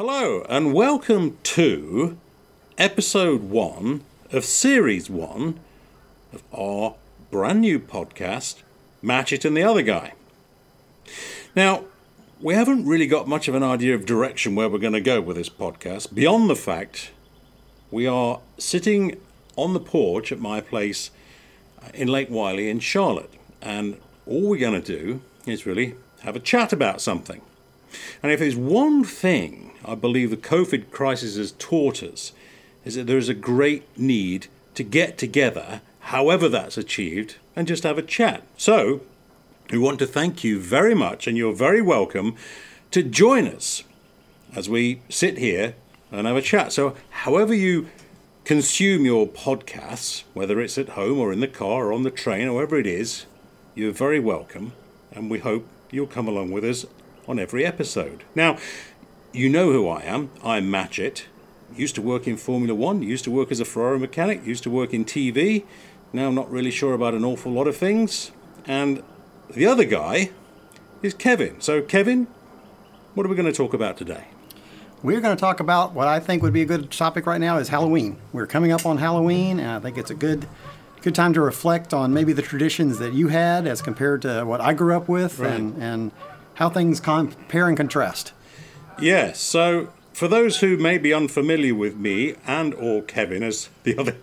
Hello and welcome to episode 1 of series 1 of our brand new podcast, Matchett and the Other Guy. Now, we haven't really got much of an idea of direction where we're going to go with this podcast, beyond the fact we are sitting on the porch at my place in Lake Wiley in Charlotte, and all we're going to do is really have a chat about something. And if there's one thing I believe the COVID crisis has taught us is that there is a great need to get together, however that's achieved, and just have a chat. So we want to thank you very much, and you're very welcome to join us as we sit here and have a chat. So however you consume your podcasts, whether it's at home or in the car or on the train or wherever it is, you're very welcome, and we hope you'll come along with us on every episode. Now, you know who I am. I'm Matchett. Used to work in Formula One, used to work as a Ferrari mechanic, used to work in TV. Now I'm not really sure about an awful lot of things. And the other guy is Kevin. So Kevin, what are we going to talk about today? We're going to talk about what I think would be a good topic right now is Halloween. We're coming up on Halloween, and I think it's a good time to reflect on maybe the traditions that you had as compared to what I grew up with, right, and how things compare and contrast. Yes, so for those who may be unfamiliar with me and or Kevin as the other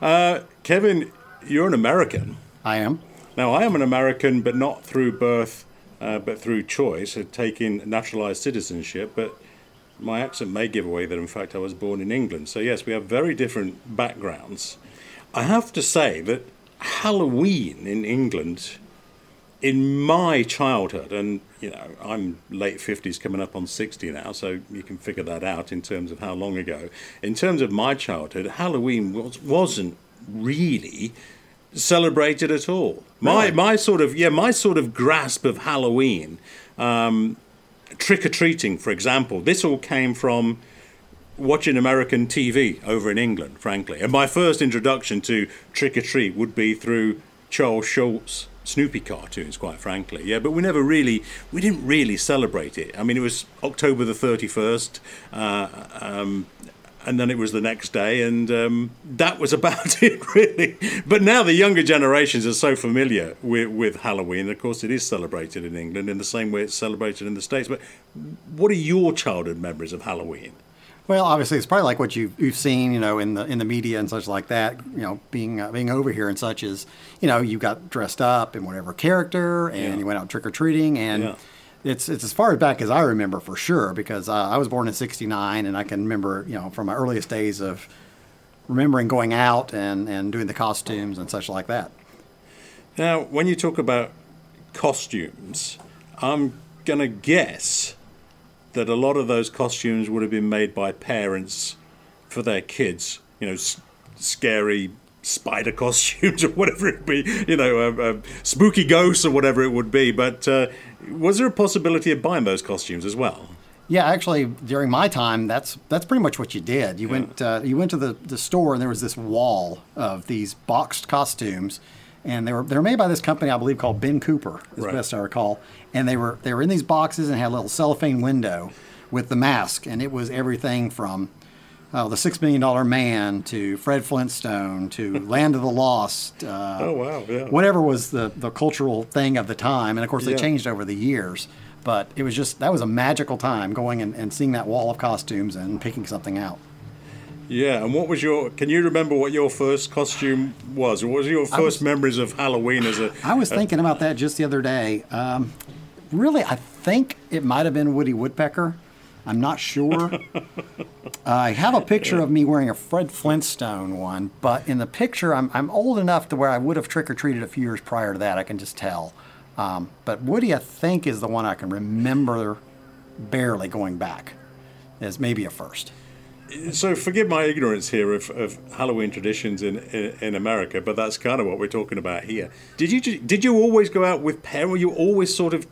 guy, Kevin, you're an American. I am. Now, I am an American, but not through birth, but through choice, had taken naturalized citizenship, but my accent may give away that, in fact, I was born in England. So, yes, we have very different backgrounds. I have to say that Halloween in England, in my childhood, and you know, I'm late 50s coming up on 60 now, so you can figure that out in terms of how long ago. In terms of my childhood, Halloween wasn't really celebrated at all. Really? My sort of grasp of Halloween, trick-or-treating, for example, this all came from watching American TV over in England, frankly. And my first introduction to trick-or-treat would be through Charles Schulz Snoopy cartoons, quite frankly. Yeah, but we didn't really celebrate it. I mean, it was October the 31st, and then it was the next day, and that was about it, really. But now the younger generations are so familiar with Halloween. Of course, it is celebrated in England in the same way it's celebrated in the States. But what are your childhood memories of Halloween? Well, obviously, it's probably like what you've seen, you know, in the media and such like that. You know, being over here and such is, you know, you got dressed up in whatever character, and yeah, you went out trick or treating, and yeah, it's as far back as I remember for sure, because I was born in '69, and I can remember, you know, from my earliest days of remembering going out and doing the costumes and such like that. Now, when you talk about costumes, I'm gonna guess that a lot of those costumes would have been made by parents for their kids, you know, scary spider costumes or whatever it be, you know, spooky ghosts or whatever it would be. But was there a possibility of buying those costumes as well? Yeah, actually, during my time, that's pretty much what you did. You went to the store, and there was this wall of these boxed costumes. And they were made by this company, I believe, called Ben Cooper, as right, best I recall. And they were in these boxes and had a little cellophane window with the mask. And it was everything from the $6 Million Man to Fred Flintstone to Land of the Lost. Oh, wow, yeah. Whatever was the cultural thing of the time. And, of course, they changed over the years. But it was just, that was a magical time going and seeing that wall of costumes and picking something out. Yeah, and can you remember what your first costume was? What was your first memories of Halloween as a... I was thinking about that just the other day. Really, I think it might have been Woody Woodpecker. I'm not sure. I have a picture of me wearing a Fred Flintstone one, but in the picture, I'm old enough to where I would have trick-or-treated a few years prior to that, I can just tell. But Woody, I think, is the one I can remember barely going back as maybe a first. So forgive my ignorance here of Halloween traditions in America, but that's kind of what we're talking about here. Did you always go out with parents? Were you always sort of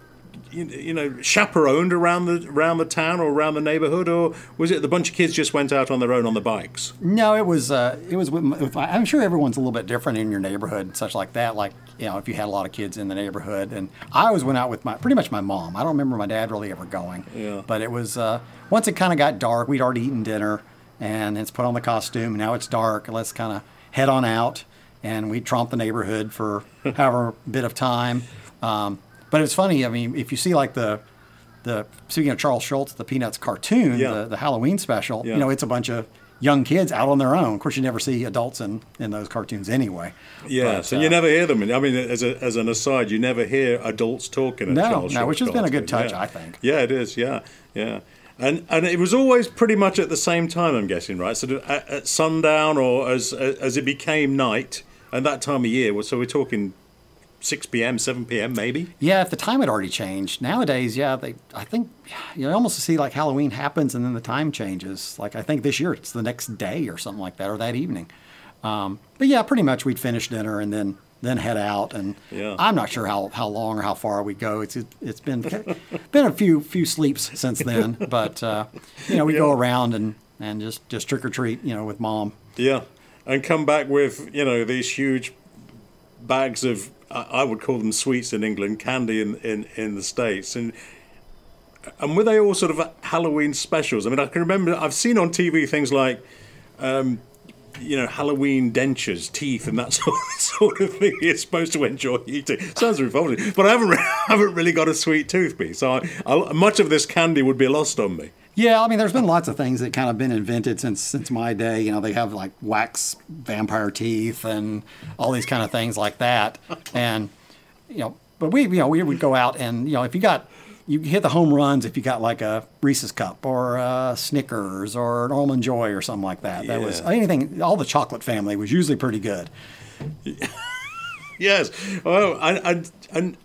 chaperoned around the town or around the neighborhood, or was it the bunch of kids just went out on their own on the bikes? No, it was. I'm sure everyone's a little bit different in your neighborhood and such like that. Like, you know, if you had a lot of kids in the neighborhood, and I always went out with pretty much my mom. I don't remember my dad really ever going. Yeah. But it was once it kind of got dark, we'd already eaten dinner, and it's put on the costume. Now it's dark. Let's kind of head on out, and we tromped the neighborhood for however bit of time. But it's funny, I mean, if you see like the speaking of Charles Schulz, the Peanuts cartoon, the Halloween special, you know, it's a bunch of young kids out on their own. Of course, you never see adults in those cartoons anyway. Yeah, but, so you never hear them. I mean, as an aside, you never hear adults talking at Charles Schulz. No, which has been a good touch, I think. Yeah, it is, yeah. And it was always pretty much at the same time, I'm guessing, right? So at sundown or as it became night, and that time of year, so we're talking 6 p.m., 7 p.m. maybe? Yeah, if the time had already changed. Nowadays, I think you almost see like Halloween happens and then the time changes. Like I think this year it's the next day or something like that, or that evening. But yeah, pretty much we'd finish dinner and then head out. And I'm not sure how long or how far we go. It's been been a few sleeps since then. But, we go around and just trick or treat, with mom. Yeah, and come back with, these huge bags of, I would call them sweets in England, candy in the States. And were they all sort of Halloween specials? I mean, I can remember, I've seen on TV things like, Halloween dentures, teeth, and that sort of thing you're supposed to enjoy eating. Sounds revolting, but I haven't really got a sweet tooth, so much of this candy would be lost on me. Yeah, I mean, there's been lots of things that kind of been invented since my day. You know, they have like wax vampire teeth and all these kind of things like that. And but we would go out and if you hit the home runs if you got like a Reese's cup or a Snickers or an Almond Joy or something like that. Yeah. That was anything. All the chocolate family was usually pretty good. Yes. Well, and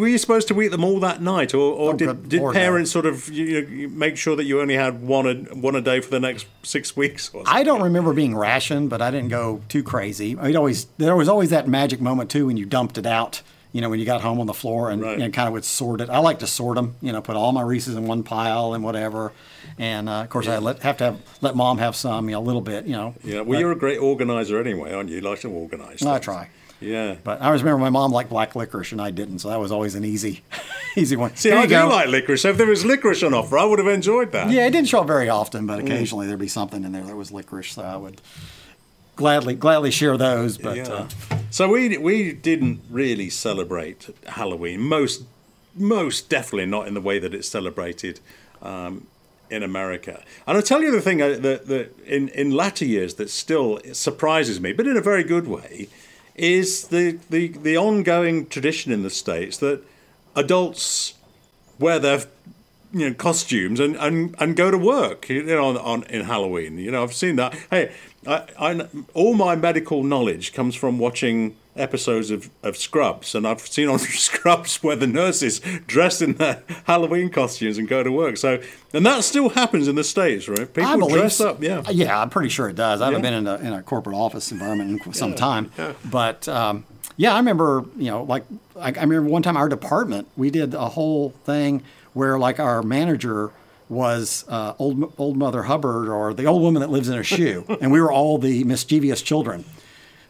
were you supposed to eat them all that night, or did parents sort of make sure that you only had one a day for the next 6 weeks? Or something? I don't remember being rationed, but I didn't go too crazy. There was always that magic moment too when you dumped it out. When you got home on the floor and kind of would sort it. I like to sort them. Put all my Reese's in one pile and whatever. And of course, I let mom have some. A little bit. Yeah. Well, you're a great organizer anyway, aren't you? You like to organize. I try. Yeah. But I always remember my mom liked black licorice and I didn't, so that was always an easy one. See, I do like licorice. If there was licorice on offer, I would have enjoyed that. Yeah, it didn't show up very often, but occasionally there'd be something in there that was licorice, so I would gladly share those. But so we didn't really celebrate Halloween, most definitely not in the way that it's celebrated in America. And I'll tell you the thing that in latter years that still surprises me, but in a very good way, is the ongoing tradition in the States that adults wear their costumes and go to work in Halloween. I've seen that. Hey, all my medical knowledge comes from watching episodes of Scrubs, and I've seen on Scrubs where the nurses dress in their Halloween costumes and go to work. So, and that still happens in the States, right? People dress up, yeah. Yeah, I'm pretty sure it does. I haven't been in a corporate office environment in some time. Yeah. But, I remember, I remember one time our department, we did a whole thing where, like, our manager was old Mother Hubbard or the old woman that lives in a shoe, and we were all the mischievous children.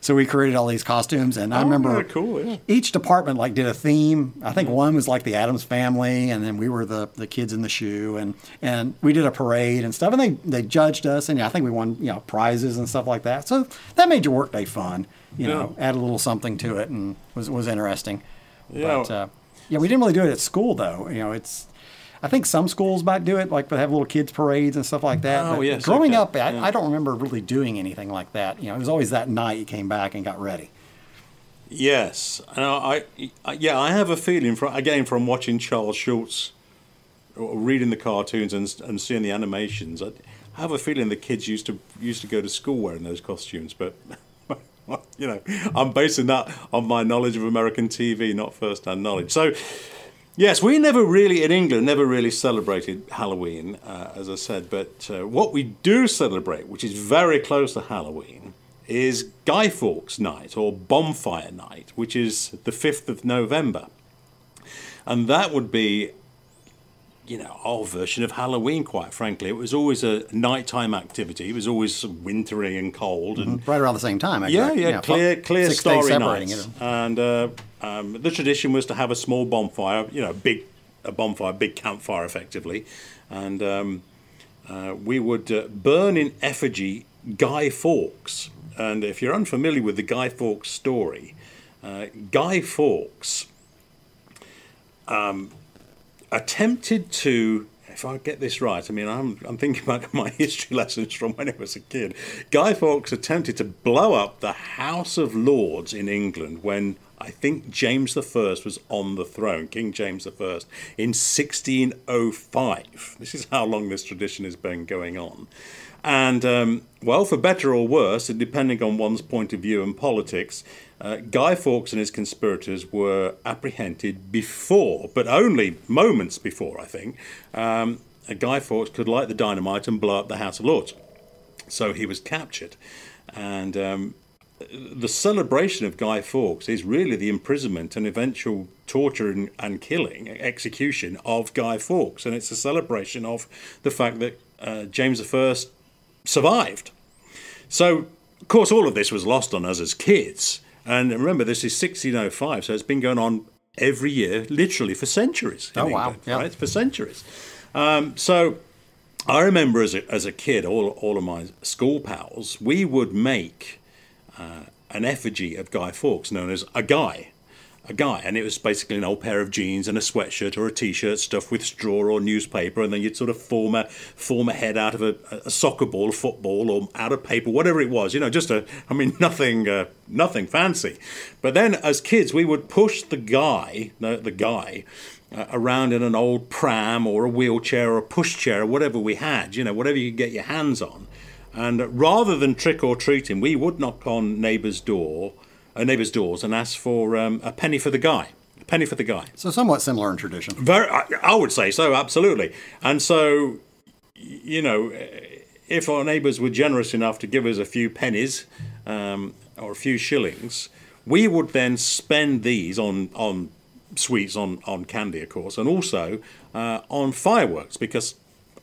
So we created all these costumes, and I remember each department like did a theme. I think one was like the Addams Family, and then we were the kids in the shoe, and we did a parade and stuff. And they judged us, and I think we won prizes and stuff like that. So that made your workday fun, add a little something to it, and was interesting. Yeah. But we didn't really do it at school though. I think some schools might do it, like they have little kids parades and stuff like that. Growing up, I don't remember really doing anything like that. It was always that night you came back and got ready. Yes, and I have a feeling from watching Charles Schulz, or reading the cartoons and seeing the animations. I have a feeling the kids used to go to school wearing those costumes, but. I'm basing that on my knowledge of American TV, not first-hand knowledge. So, yes, we in England never really celebrated Halloween, as I said. But what we do celebrate, which is very close to Halloween, is Guy Fawkes Night or Bonfire Night, which is the 5th of November. And that would be, you know, our version of Halloween, quite frankly. It was always a nighttime activity. It was always wintry and cold. And right around the same time, actually. Yeah, yeah, you know, clear starry nights. You know. And the tradition was to have a small bonfire, you know, big campfire, effectively. And we would burn in effigy Guy Fawkes. And if you're unfamiliar with the Guy Fawkes story, Guy Fawkes attempted to, if I get this right, I mean, I'm thinking about my history lessons from when I was a kid. Guy Fawkes attempted to blow up the House of Lords in England when I think James I was on the throne, King James I, in 1605. This is how long this tradition has been going on. And, well, for better or worse, depending on one's point of view and politics, Guy Fawkes and his conspirators were apprehended before, but only moments before, I think, Guy Fawkes could light the dynamite and blow up the House of Lords. So he was captured. And the celebration of Guy Fawkes is really the imprisonment and eventual torture and killing, execution of Guy Fawkes. And it's a celebration of the fact that James I survived. So, of course, all of this was lost on us as kids. And remember, this is 1605, so it's been going on every year, literally for centuries. Oh, wow. England, yeah. Right? For centuries. So I remember as a kid, all of my school pals, we would make an effigy of Guy Fawkes known as a guy, and it was basically an old pair of jeans and a sweatshirt or a t-shirt stuffed with straw or newspaper, and then you'd sort of form a head out of a soccer ball, a football, or out of paper, whatever it was, you know, just nothing fancy. But then as kids we would push the guy around in an old pram or a wheelchair or a pushchair or whatever we had, you know, whatever you could get your hands on. And rather than trick or treat him, we would knock on neighbours' doors and asked for a penny for the guy. So somewhat similar in tradition. Very, I would say so, absolutely. And so, you know, if our neighbours were generous enough to give us a few pennies or a few shillings, we would then spend these on sweets, on candy, of course, and also on fireworks, because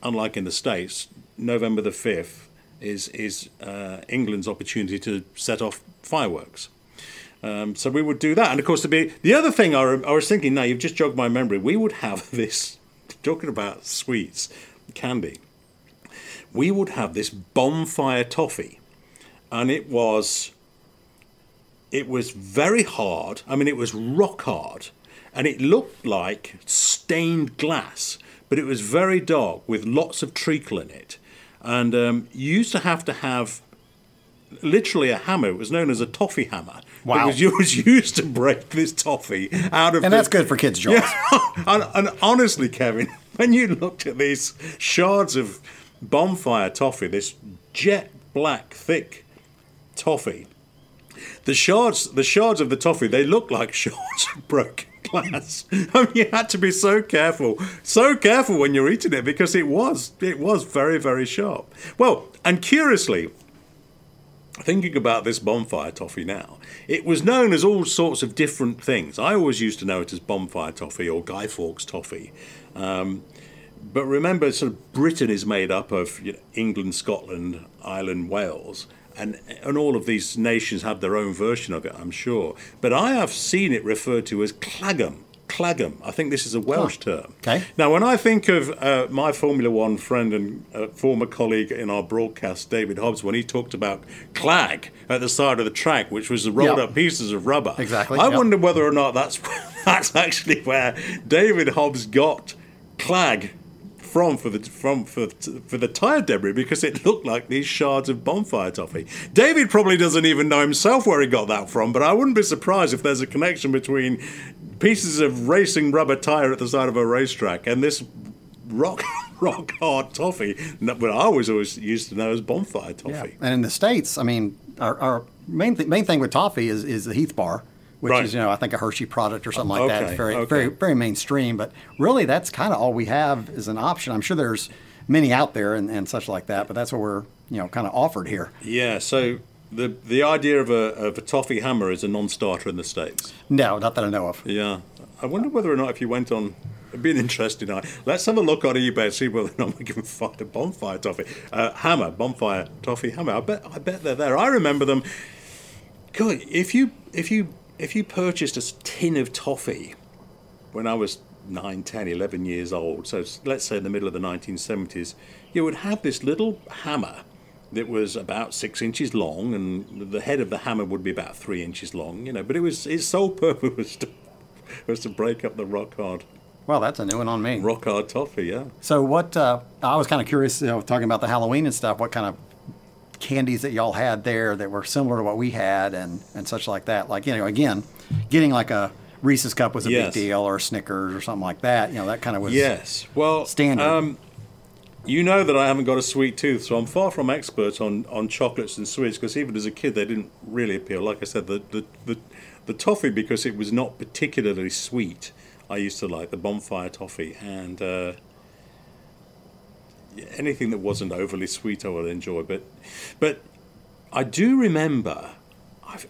unlike in the States, November the 5th is England's opportunity to set off fireworks. So we would do that. And of course, the other thing I was thinking, now you've just jogged my memory, we would have this, talking about sweets, candy, we would have this bonfire toffee. And it was very hard. I mean, it was rock hard. And it looked like stained glass, but it was very dark with lots of treacle in it. And you used to have literally a hammer. It was known as a toffee hammer. Wow. It was used to break this toffee out of... And that's good for kids' jaws. Yeah. and honestly, Kevin, when you looked at these shards of bonfire toffee, this jet black, thick toffee, the shards of the toffee, they looked like shards of broken glass. I mean, you had to be so careful when you're eating it, because it was very, very sharp. Well, and curiously, thinking about this bonfire toffee now, it was known as all sorts of different things. I always used to know it as bonfire toffee or Guy Fawkes toffee. But remember, sort of Britain is made up of, you know, England, Scotland, Ireland, Wales. And all of these nations have their own version of it, I'm sure. But I have seen it referred to as claggam. I think this is a Welsh term. Okay. Now, when I think of my Formula One friend and former colleague in our broadcast, David Hobbs, when he talked about clag at the side of the track, which was the rolled-up pieces of rubber. Exactly. I wonder whether or not that's actually where David Hobbs got clag for the tyre debris, because it looked like these shards of bonfire toffee. David probably doesn't even know himself where he got that from, but I wouldn't be surprised if there's a connection between pieces of racing rubber tyre at the side of a racetrack and this rock hard toffee that I was always used to know as bonfire toffee. Yeah. And in the States, I mean, our main thing with toffee is the Heath Bar, which is, you know, I think a Hershey product or something like that. It's very, very mainstream. But really, that's kind of all we have as an option. I'm sure there's many out there and such like that, but that's what we're, you know, kind of offered here. Yeah, so The idea of a toffee hammer is a non-starter in the States. No, not that I know of. Yeah. I wonder whether or not if you went on... It'd be an interesting eye. Let's have a look on eBay and see whether or not we can find a bonfire toffee. Hammer, bonfire toffee hammer. I bet they're there. I remember them. God, if you purchased a tin of toffee when I was 9, 10, 11 years old, so let's say in the middle of the 1970s, you would have this little hammer that was about 6 inches long, and the head of the hammer would be about 3 inches long, you know, but its sole purpose was to break up the rock hard. Well, that's a new one on me. Rock hard toffee, yeah. So what, I was kind of curious, you know, talking about the Halloween and stuff, what kind of candies that y'all had there that were similar to what we had and such like that. Like, you know, again, getting like a Reese's cup was a big deal, or Snickers or something like that. You know, that kind of was standard. You know that I haven't got a sweet tooth, so I'm far from expert on chocolates and sweets, because even as a kid, they didn't really appeal. Like I said, the toffee, because it was not particularly sweet, I used to like the bonfire toffee, and anything that wasn't overly sweet I would enjoy. But I do remember,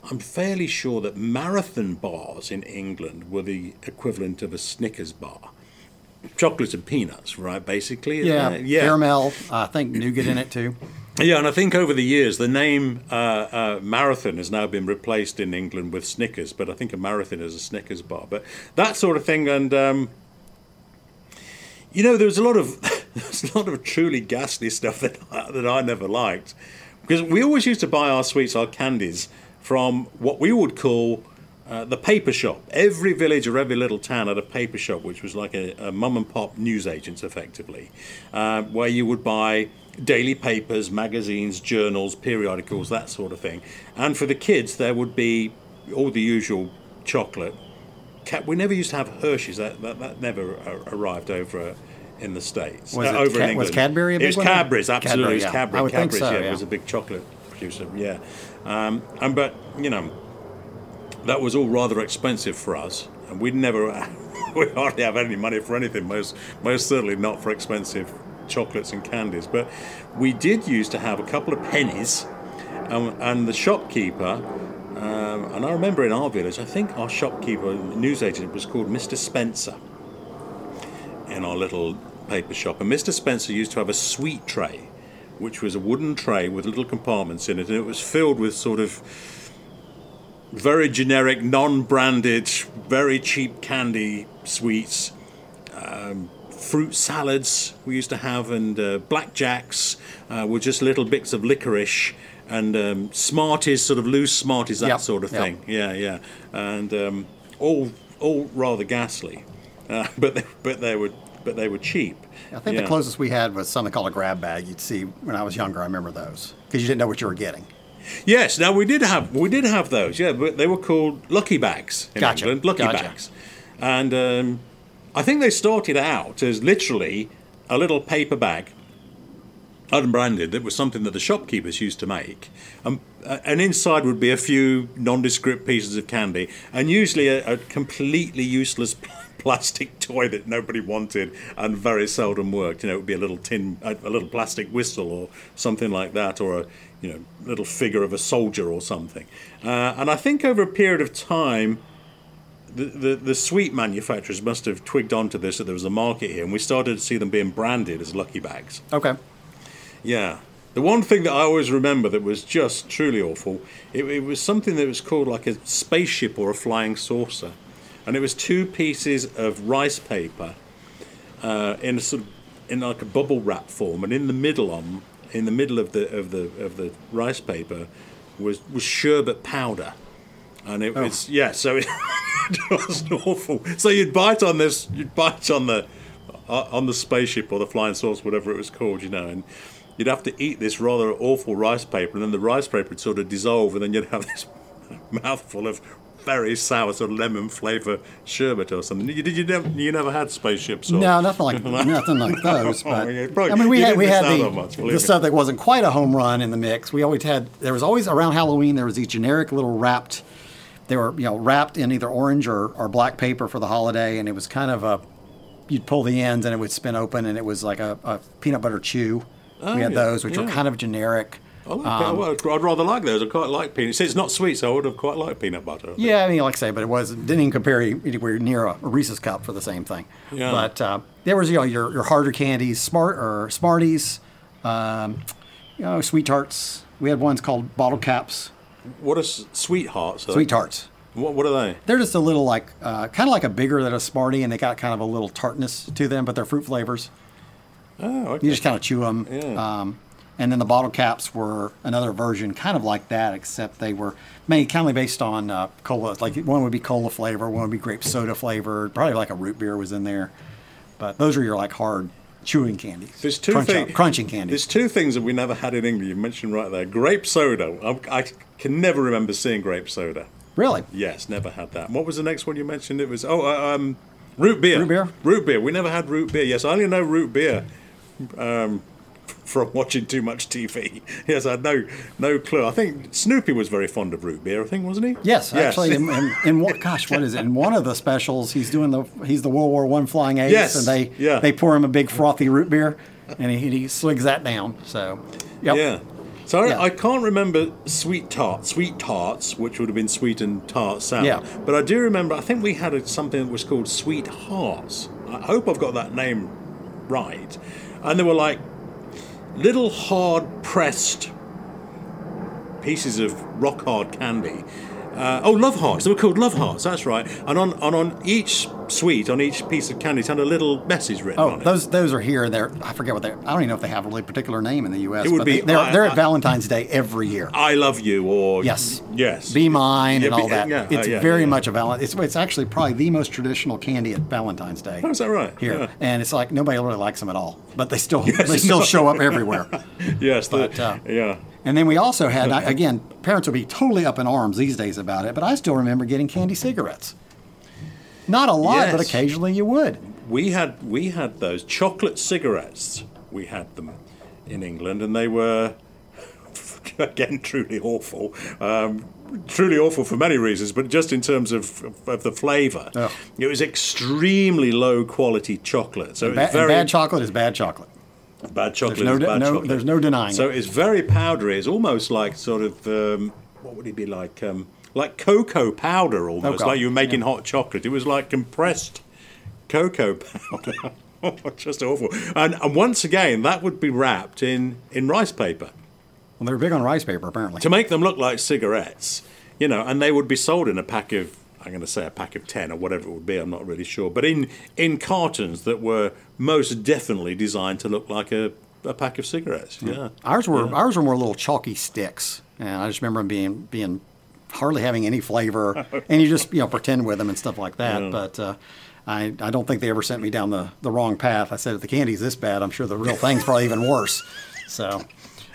I'm fairly sure that Marathon bars in England were the equivalent of a Snickers bar. Chocolates and peanuts, right, basically? Yeah. Caramel, I think nougat in it too. Yeah, and I think over the years, the name Marathon has now been replaced in England with Snickers, but I think a Marathon is a Snickers bar. But that sort of thing, and, you know, there was a lot of truly ghastly stuff that I never liked. Because we always used to buy our sweets, our candies, from what we would call the paper shop. Every village or every little town had a paper shop, which was like a mum-and-pop newsagents, effectively, where you would buy... daily papers, magazines, journals, periodicals, that sort of thing. And for the kids, there would be all the usual chocolate. We never used to have Hershey's. That never arrived over in the States. In England. Was Cadbury a big one? It was Cadbury's, absolutely. Cadbury, yeah. It was a big chocolate producer, yeah. But, you know, that was all rather expensive for us. And we hardly have any money for anything, most certainly not for expensive chocolates and candies. But we did used to have a couple of pennies, and the shopkeeper, and I remember in our village, I think our shopkeeper, newsagent, was called Mr. Spencer in our little paper shop. And Mr. Spencer used to have a sweet tray, which was a wooden tray with little compartments in it, and it was filled with sort of very generic, non-branded, very cheap candy, sweets, fruit salads we used to have, and blackjacks were just little bits of licorice, and Smarties, sort of loose Smarties, that sort of thing. Yeah. And all rather ghastly, but they were cheap. I think the closest we had was something called a grab bag. You'd see when I was younger. I remember those because you didn't know what you were getting. Yes, now we did have those. Yeah, but they were called Lucky Bags in England. Lucky Bags, and. I think they started out as literally a little paper bag, unbranded, that was something that the shopkeepers used to make. And inside would be a few nondescript pieces of candy, and usually a completely useless plastic toy that nobody wanted and very seldom worked. You know, it would be a little plastic whistle or something like that, or a little figure of a soldier or something. And I think over a period of time, The sweet manufacturers must have twigged onto this, that there was a market here, and we started to see them being branded as Lucky Bags. Okay. Yeah. The one thing that I always remember that was just truly awful, it was something that was called like a spaceship or a flying saucer. And it was two pieces of rice paper in like a bubble wrap form, and in the middle of the rice paper was sherbet powder. And it was awful. So you'd bite on the spaceship or the flying saucer, whatever it was called, and you'd have to eat this rather awful rice paper, and then the rice paper would sort of dissolve, and then you'd have this mouthful of very sour sort of lemon flavour sherbet or something. You never had spaceships? Or, no, nothing like those. But probably, I mean, we had the stuff that wasn't quite a home run in the mix. There was always around Halloween. There was these generic little wrapped. They were, wrapped in either orange or black paper for the holiday, and it was kind of you'd pull the ends and it would spin open, and it was like a peanut butter chew. We had those, which were kind of generic. I like I'd rather like those. I quite like peanuts. It's not sweet, so I would have quite liked peanut butter. Yeah, I mean, like I say, but it didn't even compare anywhere near a Reese's cup for the same thing. Yeah. But there was, you know, your harder candies, Smarties, you know, sweet tarts. We had ones called bottle caps. What are sweethearts? Sweet tarts. What are they? They're just a little like, kind of like a bigger than a Smartie, and they got kind of a little tartness to them, but they're fruit flavors. Oh, okay. You just kind of chew them. Yeah. And then the bottle caps were another version, kind of like that, except they were made kind of based on cola. Like one would be cola flavor, one would be grape soda flavor. Probably like a root beer was in there. But those are your like hard chewing candies. There's crunching candies. There's two things that we never had in England. You mentioned right there, grape soda. I can never remember seeing grape soda. Really? Yes, never had that. What was the next one you mentioned? It was root beer. Root beer. We never had root beer. Yes, I only know root beer. From watching too much TV. Yes, I had no clue. I think Snoopy was very fond of root beer, I think, wasn't he? Yes. Actually, in what? Gosh, what is it? In one of the specials, he's the World War I flying ace, and they pour him a big frothy root beer, and he swigs that down. So, yep. Yeah. So I can't remember sweet tarts, which would have been sweet and tart sound. Yeah. But I do remember. I think we had something that was called sweet hearts. I hope I've got that name right. And they were like little hard-pressed pieces of rock-hard candy. Love hearts. They were called love hearts, that's right. And on each sweet, on each piece of candy, it had a little message written on it. Those are here and there. I forget what they're... I don't even know if they have a really particular name in the U.S. It would be... They're at Valentine's Day every year. I love you or... Yes. Be mine and all that. Yeah, it's very much a Valentine... It's actually probably the most traditional candy at Valentine's Day. Oh, is that right? Here. Yeah. And it's like nobody really likes them at all. But they still show up everywhere. Yes. But, and then we also had, again, parents would be totally up in arms these days about it, but I still remember getting candy cigarettes. Not a lot, but occasionally you would. We had those chocolate cigarettes. We had them in England, and they were, again, truly awful. Truly awful for many reasons, but just in terms of the flavour. Oh. It was extremely low-quality chocolate. So bad chocolate is bad chocolate. Bad chocolate. There's no denying. So it's very powdery. It's almost like sort of what would it be like? Like cocoa powder, almost like you were making hot chocolate. It was like compressed cocoa powder. Just awful. And once again, that would be wrapped in rice paper. Well, they were big on rice paper apparently to make them look like cigarettes, you know. And they would be sold in a pack of 10 or whatever it would be, I'm not really sure. But in cartons that were most definitely designed to look like a pack of cigarettes. Yeah. Ours were more little chalky sticks. And I just remember them being hardly having any flavor. And you just, you know, pretend with them and stuff like that. Yeah. But I don't think they ever sent me down the wrong path. I said, if the candy's this bad, I'm sure the real thing's probably even worse. So...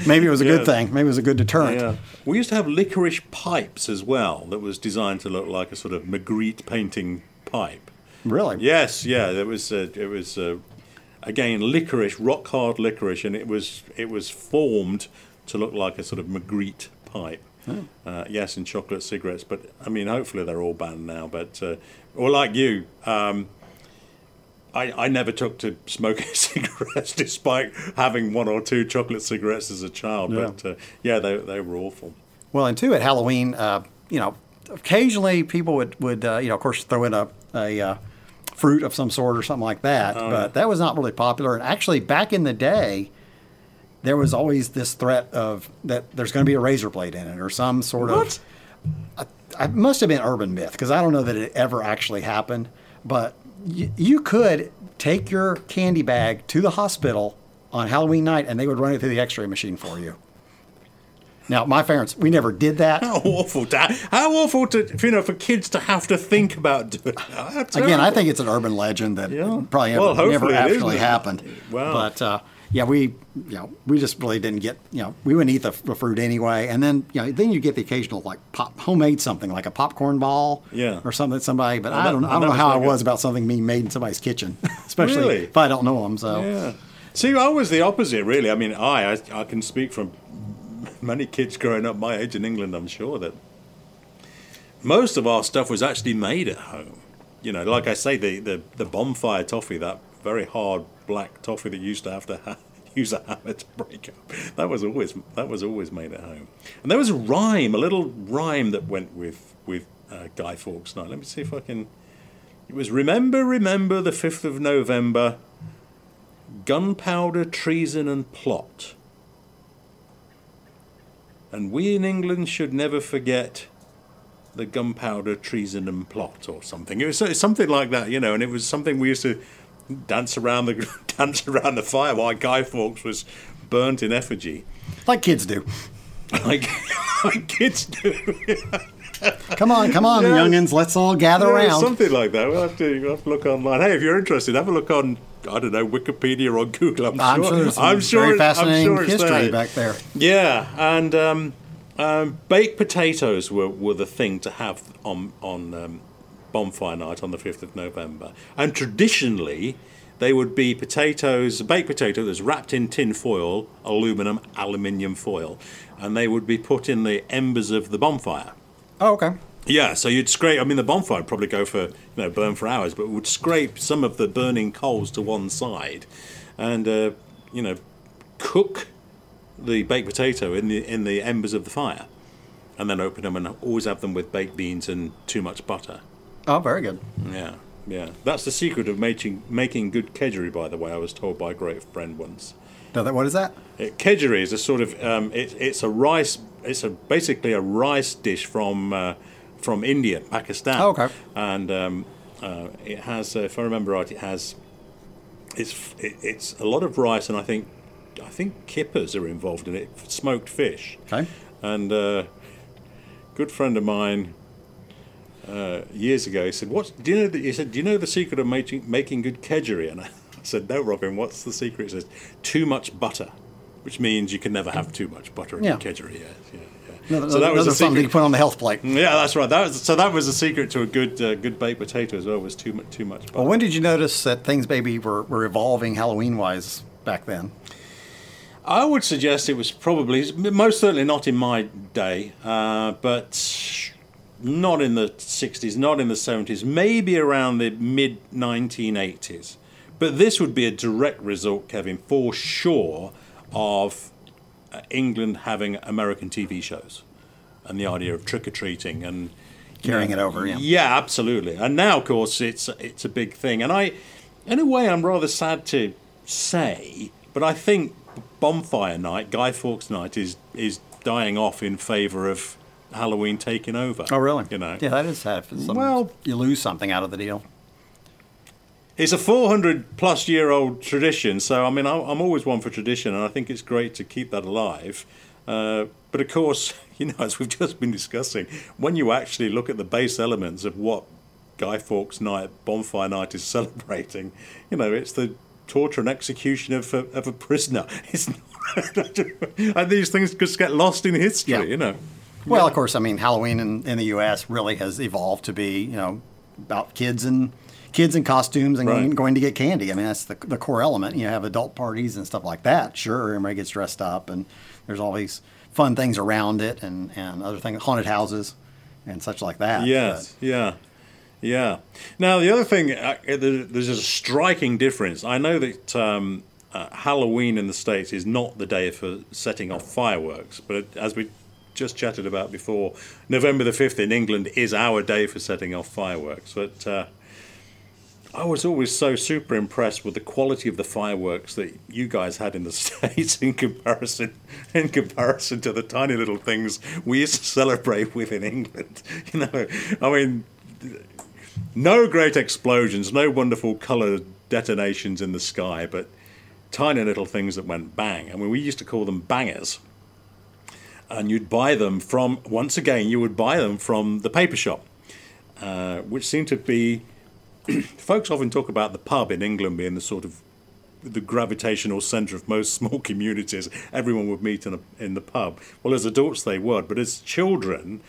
Maybe it was a good thing. Maybe it was a good deterrent. Yeah. We used to have licorice pipes as well that was designed to look like a sort of Magritte painting pipe. Really? Yes, yeah. It was again, licorice, rock-hard licorice, and it was formed to look like a sort of Magritte pipe. Oh. Yes, and chocolate cigarettes. But, I mean, hopefully they're all banned now. But, or like you... I never took to smoking cigarettes despite having one or two chocolate cigarettes as a child. Yeah. But, they were awful. Well, and, too, at Halloween, you know, occasionally people would you know, of course, throw in a fruit of some sort or something like that. But that was not really popular. And actually, back in the day, there was always this threat of that there's going to be a razor blade in it or some sort of... What? It must have been an urban myth because I don't know that it ever actually happened. But... You could take your candy bag to the hospital on Halloween night, and they would run it through the X-ray machine for you. Now, my parents, we never did that. How awful! How awful for kids to have to think about doing that. Again, I think it's an urban legend that probably never actually happened. Wow. But we just really didn't get, you know, we wouldn't eat the fruit anyway, and then, you know, then you get the occasional like homemade something like a popcorn ball or something somebody. But I don't know how I was about something being made in somebody's kitchen, especially really? If I don't know them. So see, I was the opposite really. I mean, I can speak from many kids growing up my age in England. I'm sure that most of our stuff was actually made at home. You know, like I say, the bonfire toffee, that very hard black toffee that you used to have to have. use a hammer to break up. That was always made at home. And there was a little rhyme that went with Guy Fawkes Night. Let me see if I can. It was remember the 5th of November, gunpowder, treason, and plot. And we in England should never forget the gunpowder, treason, and plot, or something. It was something like that, you know. And it was something we used to dance around the fire while Guy Fawkes was burnt in effigy, like kids do. Like kids do. Come on, yes. Young'uns, let's all gather around. Something like that. We'll have to look online. Hey, if you're interested, have a look on, I don't know, Wikipedia or Google. I'm sure it's history back there. Yeah, and baked potatoes were the thing to have on bonfire night on the 5th of November. And traditionally, they would be potatoes, baked potato that's wrapped in tin foil, aluminium foil, and they would be put in the embers of the bonfire. Oh, okay. Yeah, so you'd scrape. I mean, the bonfire would probably go for, burn for hours, but it would scrape some of the burning coals to one side, and cook the baked potato in the embers of the fire, and then open them and always have them with baked beans and too much butter. Oh, very good. Yeah, yeah. That's the secret of making good kedgeree. By the way, I was told by a great friend once. What is that? Kedgeree is a sort of it's a rice. It's basically a rice dish from India, Pakistan. Oh, okay. And it has, if I remember right, it's a lot of rice, and I think kippers are involved in it, smoked fish. Okay. And a good friend of mine years ago, he said, do you know the secret of making good kedgeree? And I said, no, Robin, what's the secret? He says, too much butter. Which means you can never have too much butter in kedgeree. Yeah. No, so that was something you put on the health plate. Yeah, that's right. That was the secret to a good baked potato as well, was too much butter. Well, when did you notice that things maybe were evolving Halloween-wise back then? I would suggest it was probably, most certainly not in my day, but not in the 60s, not in the 70s, maybe around the mid-1980s. But this would be a direct result, Kevin, for sure, of England having American TV shows and the idea of trick-or-treating and carrying it over. Yeah, absolutely. And now, of course, it's a big thing. And in a way, I'm rather sad to say, but I think bonfire night, Guy Fawkes Night, is dying off in favour of Halloween taking over. Oh, really? Yeah, that is sad. Well, you lose something out of the deal. It's a 400-plus-year-old tradition, so, I mean, I'm always one for tradition, and I think it's great to keep that alive. But, of course, as we've just been discussing, when you actually look at the base elements of what Guy Fawkes Night, Bonfire Night, is celebrating, it's the torture and execution of a prisoner. It's not, and these things just get lost in history, Well, of course, I mean, Halloween in the U.S. really has evolved to be, about kids in costumes and going to get candy. I mean, that's the core element. You have adult parties and stuff like that. Sure, everybody gets dressed up, and there's all these fun things around it and other things, haunted houses and such like that. Yes, but. Yeah. Now, the other thing, there's a striking difference. I know that Halloween in the States is not the day for setting off fireworks, but as we just chatted about before, November the 5th in England is our day for setting off fireworks. But I was always so super impressed with the quality of the fireworks that you guys had in the States in comparison to the tiny little things we used to celebrate with in England. I mean, no great explosions, no wonderful colour detonations in the sky, but tiny little things that went bang. I mean, we used to call them bangers. And you'd buy them from the paper shop, which seemed to be... Folks often talk about the pub in England being the sort of the gravitational centre of most small communities. Everyone would meet in the pub. Well, as adults they would, but as children,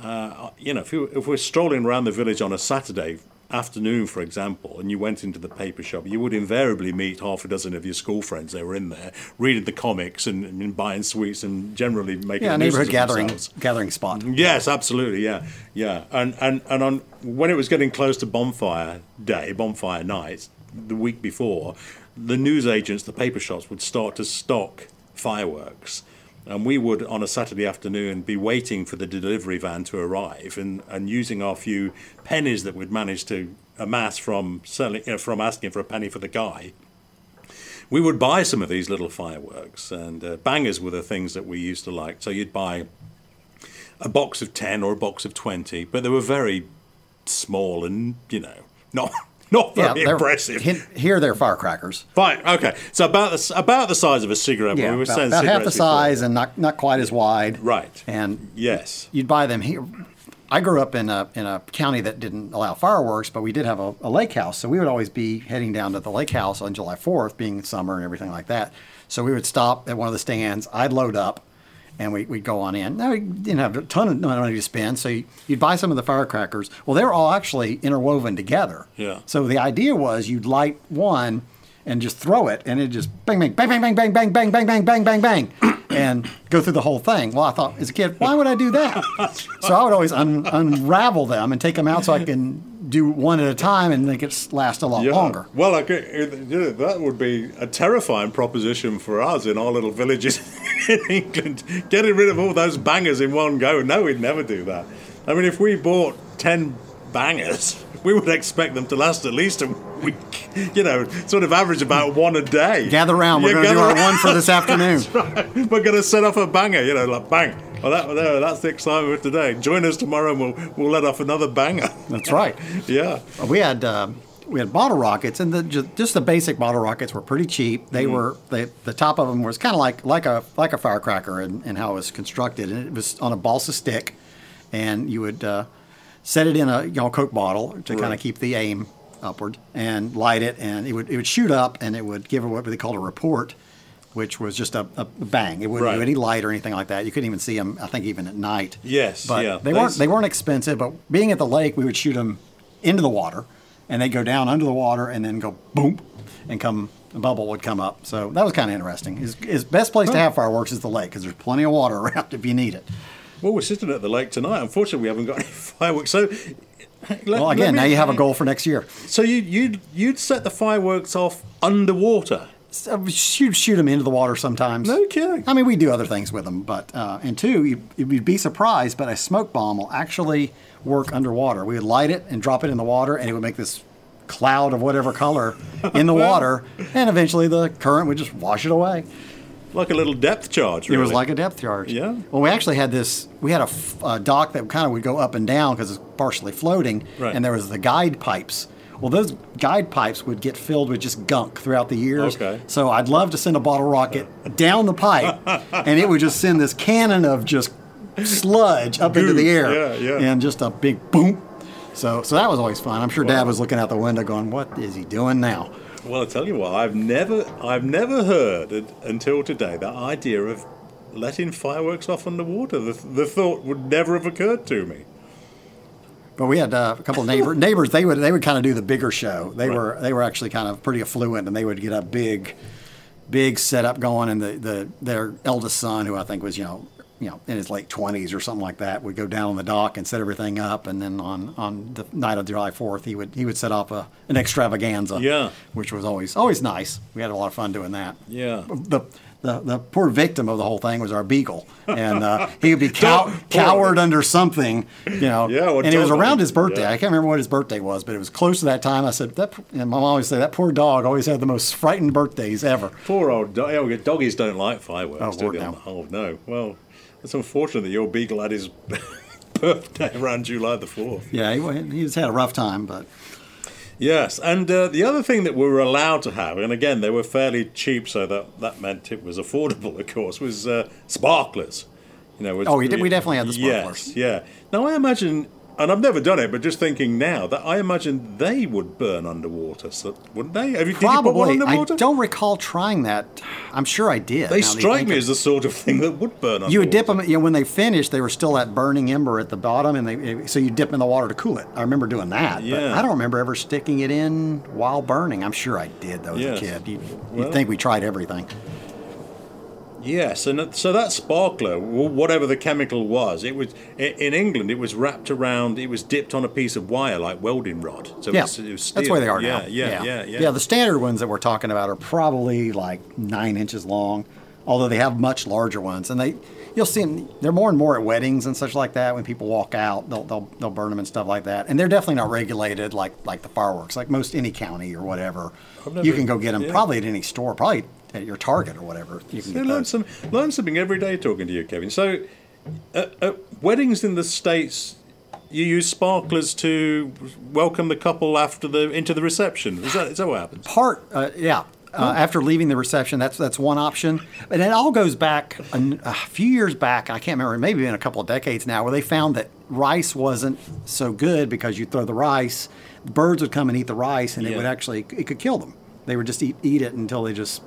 if we're strolling around the village on a Saturday afternoon, for example, and you went into the paper shop, you would invariably meet half a dozen of your school friends. They were in there reading the comics and buying sweets and generally making a neighbourhood gathering spot. Yes, absolutely. Yeah. And on when it was getting close to bonfire night, the week before, the newsagents, the paper shops, would start to stock fireworks. And we would, on a Saturday afternoon, be waiting for the delivery van to arrive and using our few pennies that we'd managed to amass from selling, from asking for a penny for the guy. We would buy some of these little fireworks, and bangers were the things that we used to like. So you'd buy a box of 10 or a box of 20, but they were very small and, you know, not very impressive. Here they're firecrackers. Fine, okay. So about the size of a cigarette. Yeah, we were saying about half the size and not quite as wide. Right. And yes, you'd buy them here. I grew up in a county that didn't allow fireworks, but we did have a lake house. So we would always be heading down to the lake house on July 4th, being summer and everything like that. So we would stop at one of the stands. I'd load up, and we'd go on in. Now, we didn't have a ton of money to spend, so you'd buy some of the firecrackers. Well, they were all actually interwoven together. Yeah. So the idea was you'd light one and just throw it, and it just bang, bang, bang, bang, bang, bang, bang, bang, bang, bang, bang, bang. And go through the whole thing. Well, I thought as a kid, why would I do that? So I would always unravel them and take them out so I can do one at a time and make it last a lot longer. Well, okay, that would be a terrifying proposition for us in our little villages in England, getting rid of all those bangers in one go. No, we'd never do that. I mean, if we bought 10 bangers, we would expect them to last at least a week, you know, sort of average about one a day. Gather round, we're going to do our one for this afternoon. That's right. We're going to set off a banger, you know, like bang. Well, that's the excitement of today. Join us tomorrow and we'll let off another banger. That's right. Yeah. We had bottle rockets, and just the basic bottle rockets were pretty cheap. They were the top of them was kind of like a firecracker and how it was constructed, and it was on a balsa stick, and you would set it in a Coke bottle to kind of keep the aim upward, and light it, and it would shoot up, and it would give what they called a report, which was just a bang. It wouldn't do any light or anything like that. You couldn't even see them, I think, even at night. Yes, but yeah. They weren't expensive, but being at the lake, we would shoot them into the water, and they'd go down under the water and then go boom, and a bubble would come up. So that was kind of interesting. His best place to have fireworks is the lake, because there's plenty of water around if you need it. Well, we're sitting at the lake tonight. Unfortunately, we haven't got any fireworks. So, now you have a goal for next year. So you'd set the fireworks off underwater. So you'd shoot them into the water sometimes. No kidding. I mean, we do other things with them, but you'd be surprised. But a smoke bomb will actually work underwater. We would light it and drop it in the water, and it would make this cloud of whatever color in the water, and eventually the current would just wash it away. Like a little depth charge, really. It was like a depth charge. Yeah. Well, we actually had this, we had a dock that kind of would go up and down because it's partially floating, and there was the guide pipes. Well, those guide pipes would get filled with just gunk throughout the years. Okay. So I'd love to send a bottle rocket down the pipe, and it would just send this cannon of just sludge up into the air. Yeah, yeah. And just a big boom. So that was always fun. I'm sure Dad was looking out the window going, what is he doing now? Well, I tell you what, I've never heard until today that idea of letting fireworks off underwater. The thought would never have occurred to me. But we had a couple of neighbors. They would kind of do the bigger show. They were actually kind of pretty affluent, and they would get a big setup going. And their eldest son, who I think was in his late 20s or something like that, would go down on the dock and set everything up, and then on the night of July 4th, he would set up an extravaganza, which was always nice. We had a lot of fun doing that. Yeah. The poor victim of the whole thing was our beagle, and he would be cowered under something, and it was around his birthday. I can't remember what his birthday was, but it was close to that time. I said, and my mom always said, that poor dog always had the most frightened birthdays ever. Poor old dog. Doggies don't like fireworks, do they? Oh, no. Well... it's unfortunate that your beagle had his birthday around July the 4th. Yeah, he's had a rough time, but... yes, and the other thing that we were allowed to have, and again, they were fairly cheap, so that meant it was affordable, of course, was sparklers. We definitely had the sparklers. Yes, yeah. Now, I imagine, and I've never done it, but just thinking now, that I imagine they would burn underwater, so wouldn't they? Did you put one underwater? I don't recall trying that. I'm sure I did. They strike me as the sort of thing that would burn underwater. You would dip them, when they finished, they were still that burning ember at the bottom, and so you dip them in the water to cool it. I remember doing that, but I don't remember ever sticking it in while burning. I'm sure I did, though, as a kid. You'd think we tried everything. Yes, and so that sparkler, whatever the chemical was, it was in England. It was wrapped around. It was dipped on a piece of wire like welding rod. So yeah, it was steel. That's where they are now. Yeah. The standard ones that we're talking about are probably like 9 inches long, although they have much larger ones, and you'll see them. They're more and more at weddings and such like that. When people walk out, they'll burn them and stuff like that. And they're definitely not regulated like the fireworks. Like most any county or whatever, you can go get them probably at any store. Probably at your Target or whatever. You can learn something every day talking to you, Kevin. So, at weddings in the States, you use sparklers to welcome the couple into the reception. Is that what happens? After leaving the reception, that's one option. And it all goes back a few years back. I can't remember. Maybe in a couple of decades now, where they found that rice wasn't so good because you throw the rice, birds would come and eat the rice, and it would actually could kill them. They would just eat it until they just.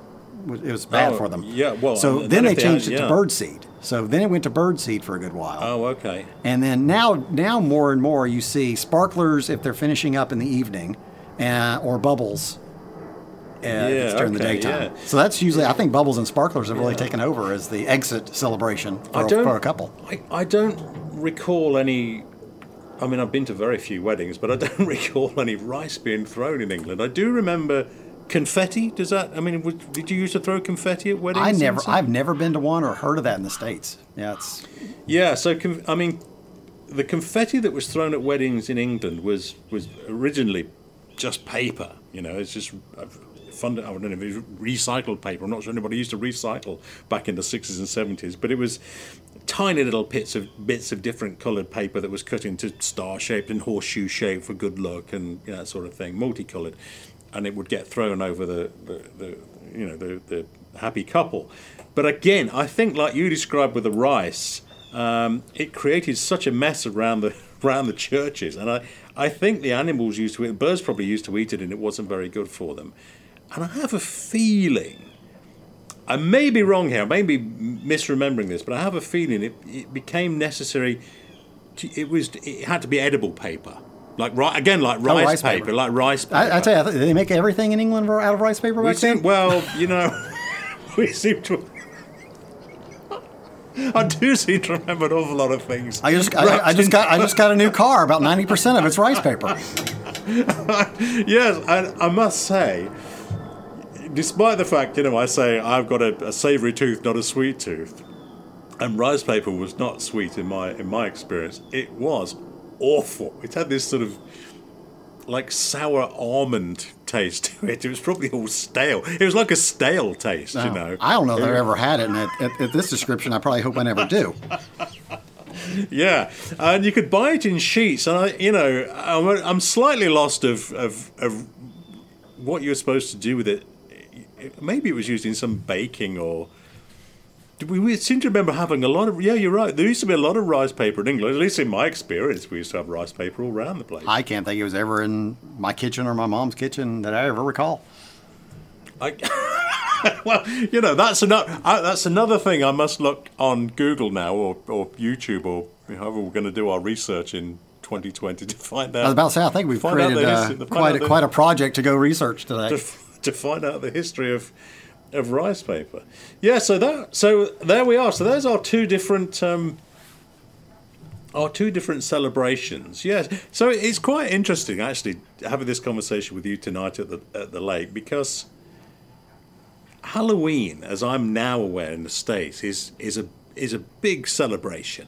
It was bad for them. Yeah. Well, so then they changed it to birdseed. So then it went to birdseed for a good while. Oh, okay. And then now more and more you see sparklers if they're finishing up in the evening, or bubbles. It's during the daytime. Yeah. So that's usually, I think bubbles and sparklers have really taken over as the exit celebration for a couple. I don't recall any. I mean, I've been to very few weddings, but I don't recall any rice being thrown in England. I do remember. Confetti? Did you used to throw confetti at weddings? I've never been to one or heard of that in the States. Yeah, it's. Yeah, so the confetti that was thrown at weddings in England was originally just paper. You know, it's just I don't know if it was recycled paper. I'm not sure anybody used to recycle back in the 60s and 70s, but it was tiny little bits of different coloured paper that was cut into star-shaped and horseshoe-shaped for good luck and that sort of thing, multicoloured. And it would get thrown over the happy couple. But again, I think like you described with the rice, it created such a mess around the churches. And I think the animals used to eat, birds probably used to eat it, and it wasn't very good for them. And I have a feeling, I may be wrong here, I may be misremembering this, but I have a feeling it became necessary. It had to be edible paper. Like rice paper. I tell you, do they make everything in England out of rice paper back then? Well, we seem to. I do seem to remember an awful lot of things. I just got a new car. About 90% of it's rice paper. Yes, I must say, despite the fact I say I've got a savoury tooth, not a sweet tooth, and rice paper was not sweet in my experience. It was. Awful. It had this sort of like sour almond taste to it. It was probably all stale. It was like a stale taste, I don't know that I've ever had it, and at this description, I probably hope I never do. Yeah, and you could buy it in sheets, and I'm slightly lost of what you're supposed to do with it. Maybe it was used in some baking or. We seem to remember having a lot of... Yeah, you're right. There used to be a lot of rice paper in England. At least in my experience, we used to have rice paper all around the place. I can't think it was ever in my kitchen or my mom's kitchen that I ever recall. Well, that's another thing I must look on Google now or YouTube or however we're going to do our research in 2020 to find out. I was about to say, I think we've created quite a project to go research today. To find out the history of rice paper. Yeah, so there we are. So there's our two different celebrations. Yes. So it's quite interesting actually having this conversation with you tonight at the lake, because Halloween, as I'm now aware in the States, is a big celebration.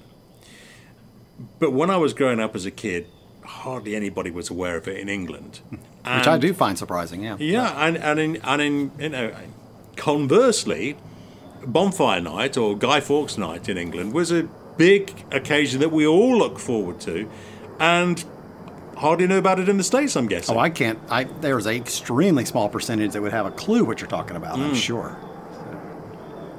But when I was growing up as a kid, hardly anybody was aware of it in England. And, which I do find surprising, yeah. Yeah, and in conversely, Bonfire Night or Guy Fawkes Night in England was a big occasion that we all look forward to, and hardly know about it in the States, I'm guessing. Oh, I can't. There's an extremely small percentage that would have a clue what you're talking about, I'm sure. So.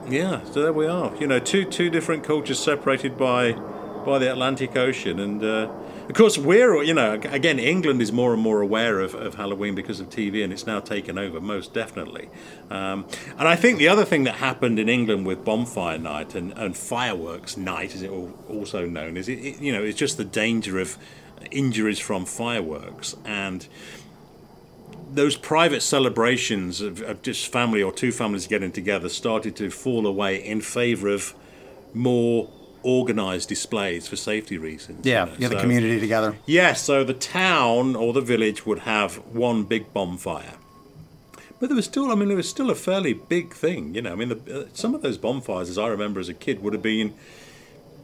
Yeah, so there we are. Two different cultures separated by the Atlantic Ocean. And, of course, we're, again, England is more and more aware of Halloween because of TV, and it's now taken over, most definitely. And I think the other thing that happened in England with Bonfire Night and Fireworks Night, as it's also known, is, it's just the danger of injuries from fireworks. And those private celebrations of just family or two families getting together started to fall away in favour of more organised displays for safety reasons. Yeah, you know? The community together. Yeah, so the town or the village would have one big bonfire. But there was still a fairly big thing, you know. I mean, some of those bonfires, as I remember as a kid, would have been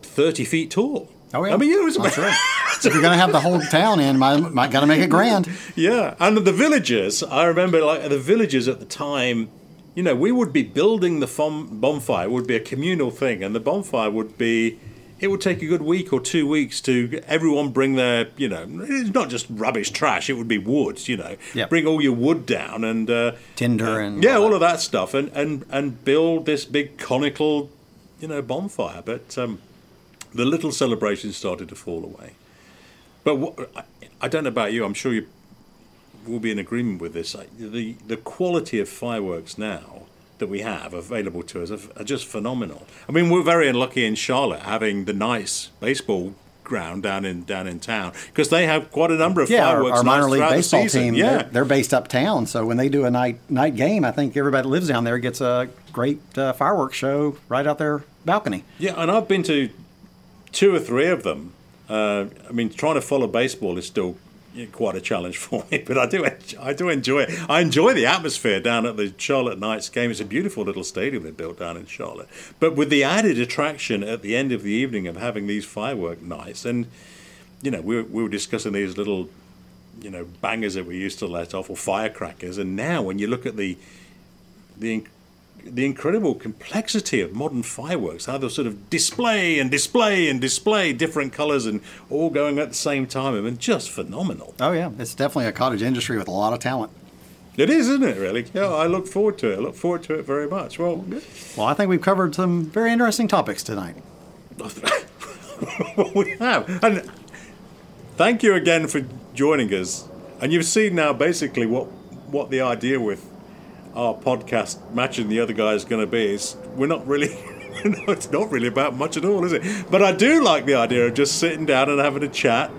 30 feet tall. Oh, yeah. I mean, it was about... Right. If you're going to have the whole town in, might got to make it grand. Yeah, and the villagers, I remember, like, the villagers at the time, you know, we would be building the bonfire. It would be a communal thing, and the bonfire would be... It would take a good week or 2 weeks to everyone bring their, you know, it's not just rubbish trash, it would be wood, you know. Yep. Bring all your wood down and... tinder and... Yeah, all of that stuff, and build this big conical, you know, bonfire. But the little celebrations started to fall away. But I don't know about you, I'm sure you will be in agreement with this. The quality of fireworks now that we have available to us are just phenomenal. I mean, we're very unlucky in Charlotte having the nice baseball ground down in town, because they have quite a number of fireworks. Our minor league baseball team, they're based uptown, so when they do a night game, I think everybody that lives down there gets a great fireworks show right out their balcony. Yeah, and I've been to two or three of them. I mean, trying to follow baseball is still quite a challenge for me, but I do enjoy it. I enjoy the atmosphere down at the Charlotte Knights game. It's a beautiful little stadium they built down in Charlotte, but with the added attraction at the end of the evening of having these firework nights, and you know, we were discussing these little, you know, bangers that we used to let off, or firecrackers, and now when you look at the incredible complexity of modern fireworks, how they'll sort of display and display and display different colours and all going at the same time. I mean, just phenomenal. Oh, yeah. It's definitely a cottage industry with a lot of talent. It is, isn't it, really? Yeah, I look forward to it. I look forward to it very much. Well, I think we've covered some very interesting topics tonight. We have. And thank you again for joining us. And you've seen now basically what the idea with our podcast Matching the Other Guy is going to be. It's not really about much at all, is it? But I do like the idea of just sitting down and having a chat.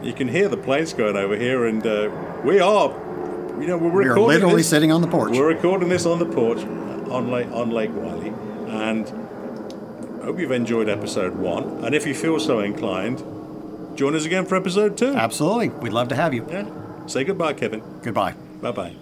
You can hear the planes going over here, and we're literally sitting on the porch. We're recording this on the porch on Lake Wiley, and I hope you've enjoyed episode 1. And if you feel so inclined, join us again for episode 2. Absolutely, we'd love to have you. Yeah. Say goodbye, Kevin. Goodbye. Bye bye.